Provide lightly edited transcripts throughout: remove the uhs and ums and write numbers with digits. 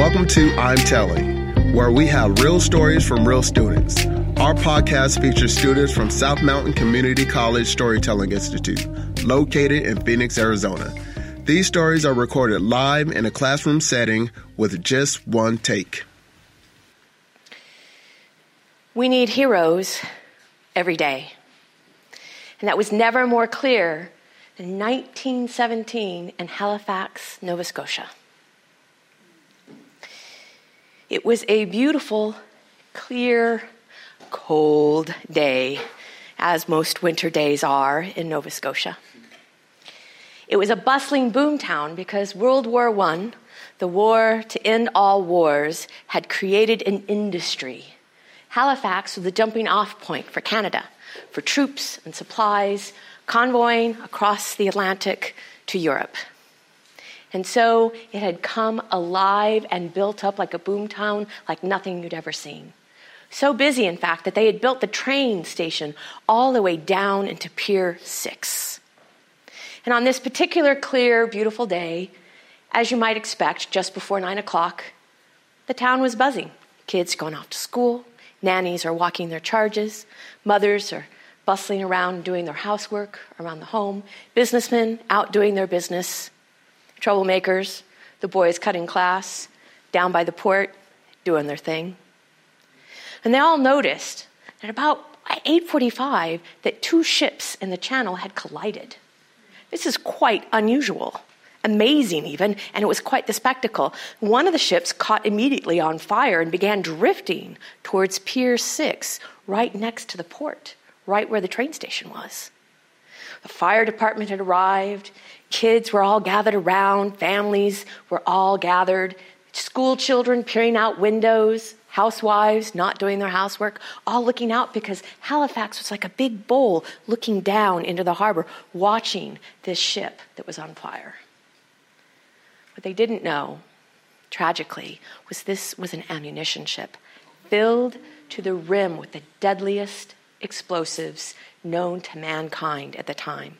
Welcome to I'm Telling, where we have real stories from real students. Our podcast features students from South Mountain Community College Storytelling Institute, located in Phoenix, Arizona. These stories are recorded live in a classroom setting with just one take. We need heroes every day. And that was never more clear than 1917 in Halifax, Nova Scotia. It was a beautiful, clear, cold day, as most winter days are in Nova Scotia. It was a bustling boomtown because World War I, the war to end all wars, had created an industry. Halifax was the jumping-off point for Canada, for troops and supplies, convoying across the Atlantic to Europe. And so it had come alive and built up like a boomtown, like nothing you'd ever seen. So busy, in fact, that they had built the train station all the way down into Pier 6. And on this particular clear, beautiful day, as you might expect, just before 9 o'clock, the town was buzzing. Kids going off to school, nannies are walking their charges, mothers are bustling around doing their housework around the home, businessmen out doing their business, troublemakers, the boys cutting class, down by the port, doing their thing. And they all noticed at about 8:45 that two ships in the channel had collided. This is quite unusual, amazing even, and it was quite the spectacle. One of the ships caught immediately on fire and began drifting towards Pier 6, right next to the port, right where the train station was. The fire department had arrived. Kids were all gathered around. Families were all gathered. School children peering out windows. Housewives not doing their housework. All looking out because Halifax was like a big bowl looking down into the harbor, watching this ship that was on fire. What they didn't know, tragically, was this was an ammunition ship filled to the rim with the deadliest explosives known to mankind at the time.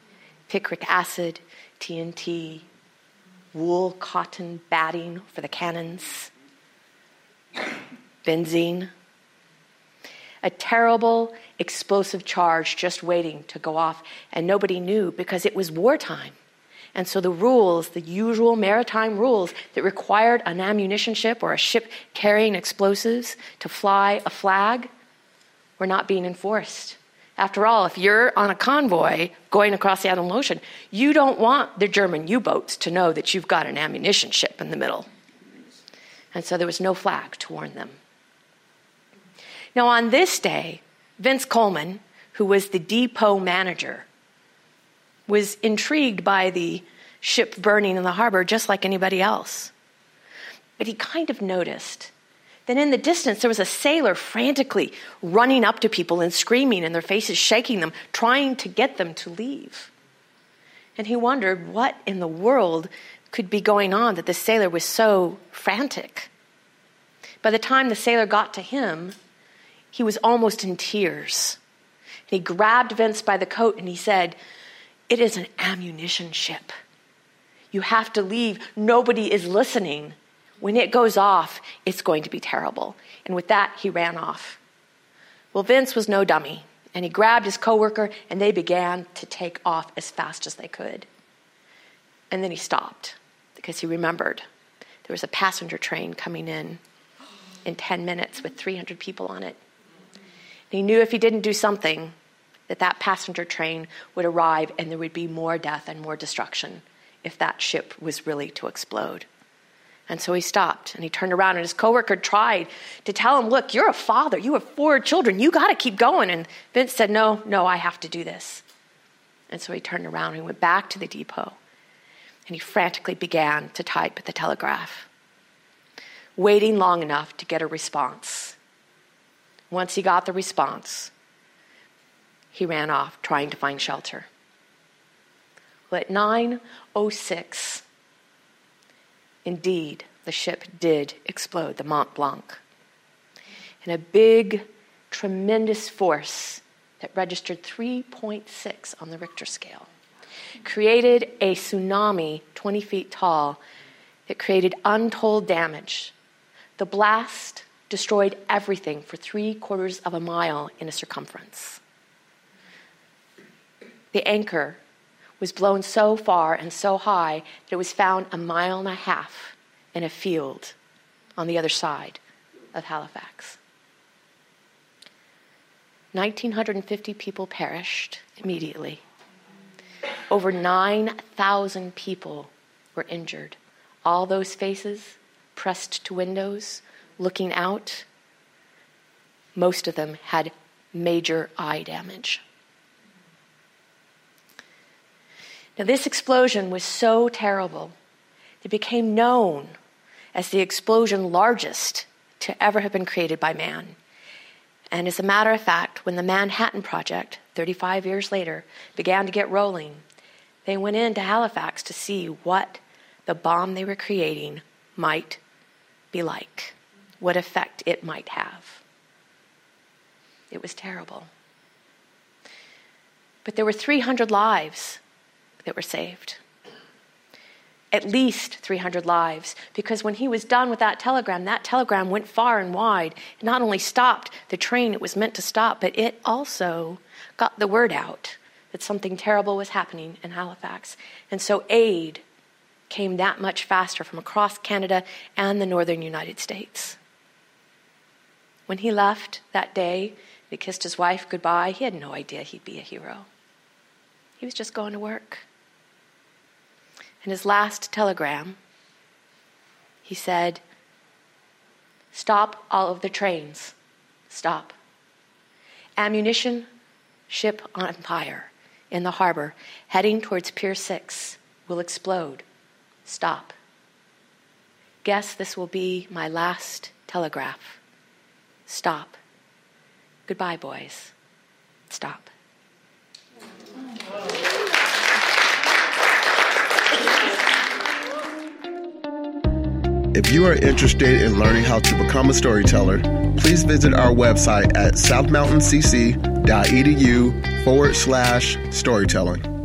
Picric acid, TNT, wool cotton batting for the cannons, benzene. A terrible explosive charge just waiting to go off, and nobody knew because it was wartime. And so the rules, the usual maritime rules that required an ammunition ship or a ship carrying explosives to fly a flag, were not being enforced. After all, if you're on a convoy going across the Atlantic Ocean, you don't want the German U-boats to know that you've got an ammunition ship in the middle. And so there was no flag to warn them. Now on this day, Vince Coleman, who was the depot manager, was intrigued by the ship burning in the harbor just like anybody else. But he kind of noticed. Then in the distance, there was a sailor frantically running up to people and screaming and their faces shaking them, trying to get them to leave. And he wondered what in the world could be going on that the sailor was so frantic. By the time the sailor got to him, he was almost in tears. And he grabbed Vince by the coat and he said, "It is an ammunition ship. You have to leave. Nobody is listening. When it goes off, it's going to be terrible." And with that, he ran off. Well, Vince was no dummy, and he grabbed his coworker, and they began to take off as fast as they could. And then he stopped because he remembered there was a passenger train coming in 10 minutes with 300 people on it. And he knew if he didn't do something, that passenger train would arrive and there would be more death and more destruction if that ship was really to explode. And so he stopped and he turned around and his coworker tried to tell him, "Look, you're a father. You have 4 children. You got to keep going." And Vince said, No, I have to do this." And so he turned around and he went back to the depot and he frantically began to type at the telegraph, waiting long enough to get a response. Once he got the response, he ran off trying to find shelter. Well, at 9:06, indeed, the ship did explode, the Mont Blanc. And a big, tremendous force that registered 3.6 on the Richter scale created a tsunami 20 feet tall that created untold damage The blast destroyed everything for 3/4 of a mile in a circumference. The anchor was blown so far and so high that it was found 1.5 miles in a field on the other side of Halifax. 1,950 people perished immediately. Over 9,000 people were injured. All those faces pressed to windows, looking out. Most of them had major eye damage. Now, this explosion was so terrible, it became known as the explosion largest to ever have been created by man. And as a matter of fact, when the Manhattan Project, 35 years later, began to get rolling, they went into Halifax to see what the bomb they were creating might be like, what effect it might have. It was terrible. But there were 300 lives that were saved. At least 300 lives, because when he was done with that telegram went far and wide. It not only stopped the train it was meant to stop, but it also got the word out that something terrible was happening in Halifax. And so aid came that much faster from across Canada and the northern United States. When he left that day, he kissed his wife goodbye. He had no idea he'd be a hero. He was just going to work. In his last telegram, he said, "Stop all of the trains. Stop. Ammunition ship on fire in the harbor heading towards Pier 6 will explode. Stop. Guess this will be my last telegraph. Stop. Goodbye, boys. Stop." If you are interested in learning how to become a storyteller, please visit our website at southmountaincc.edu/storytelling.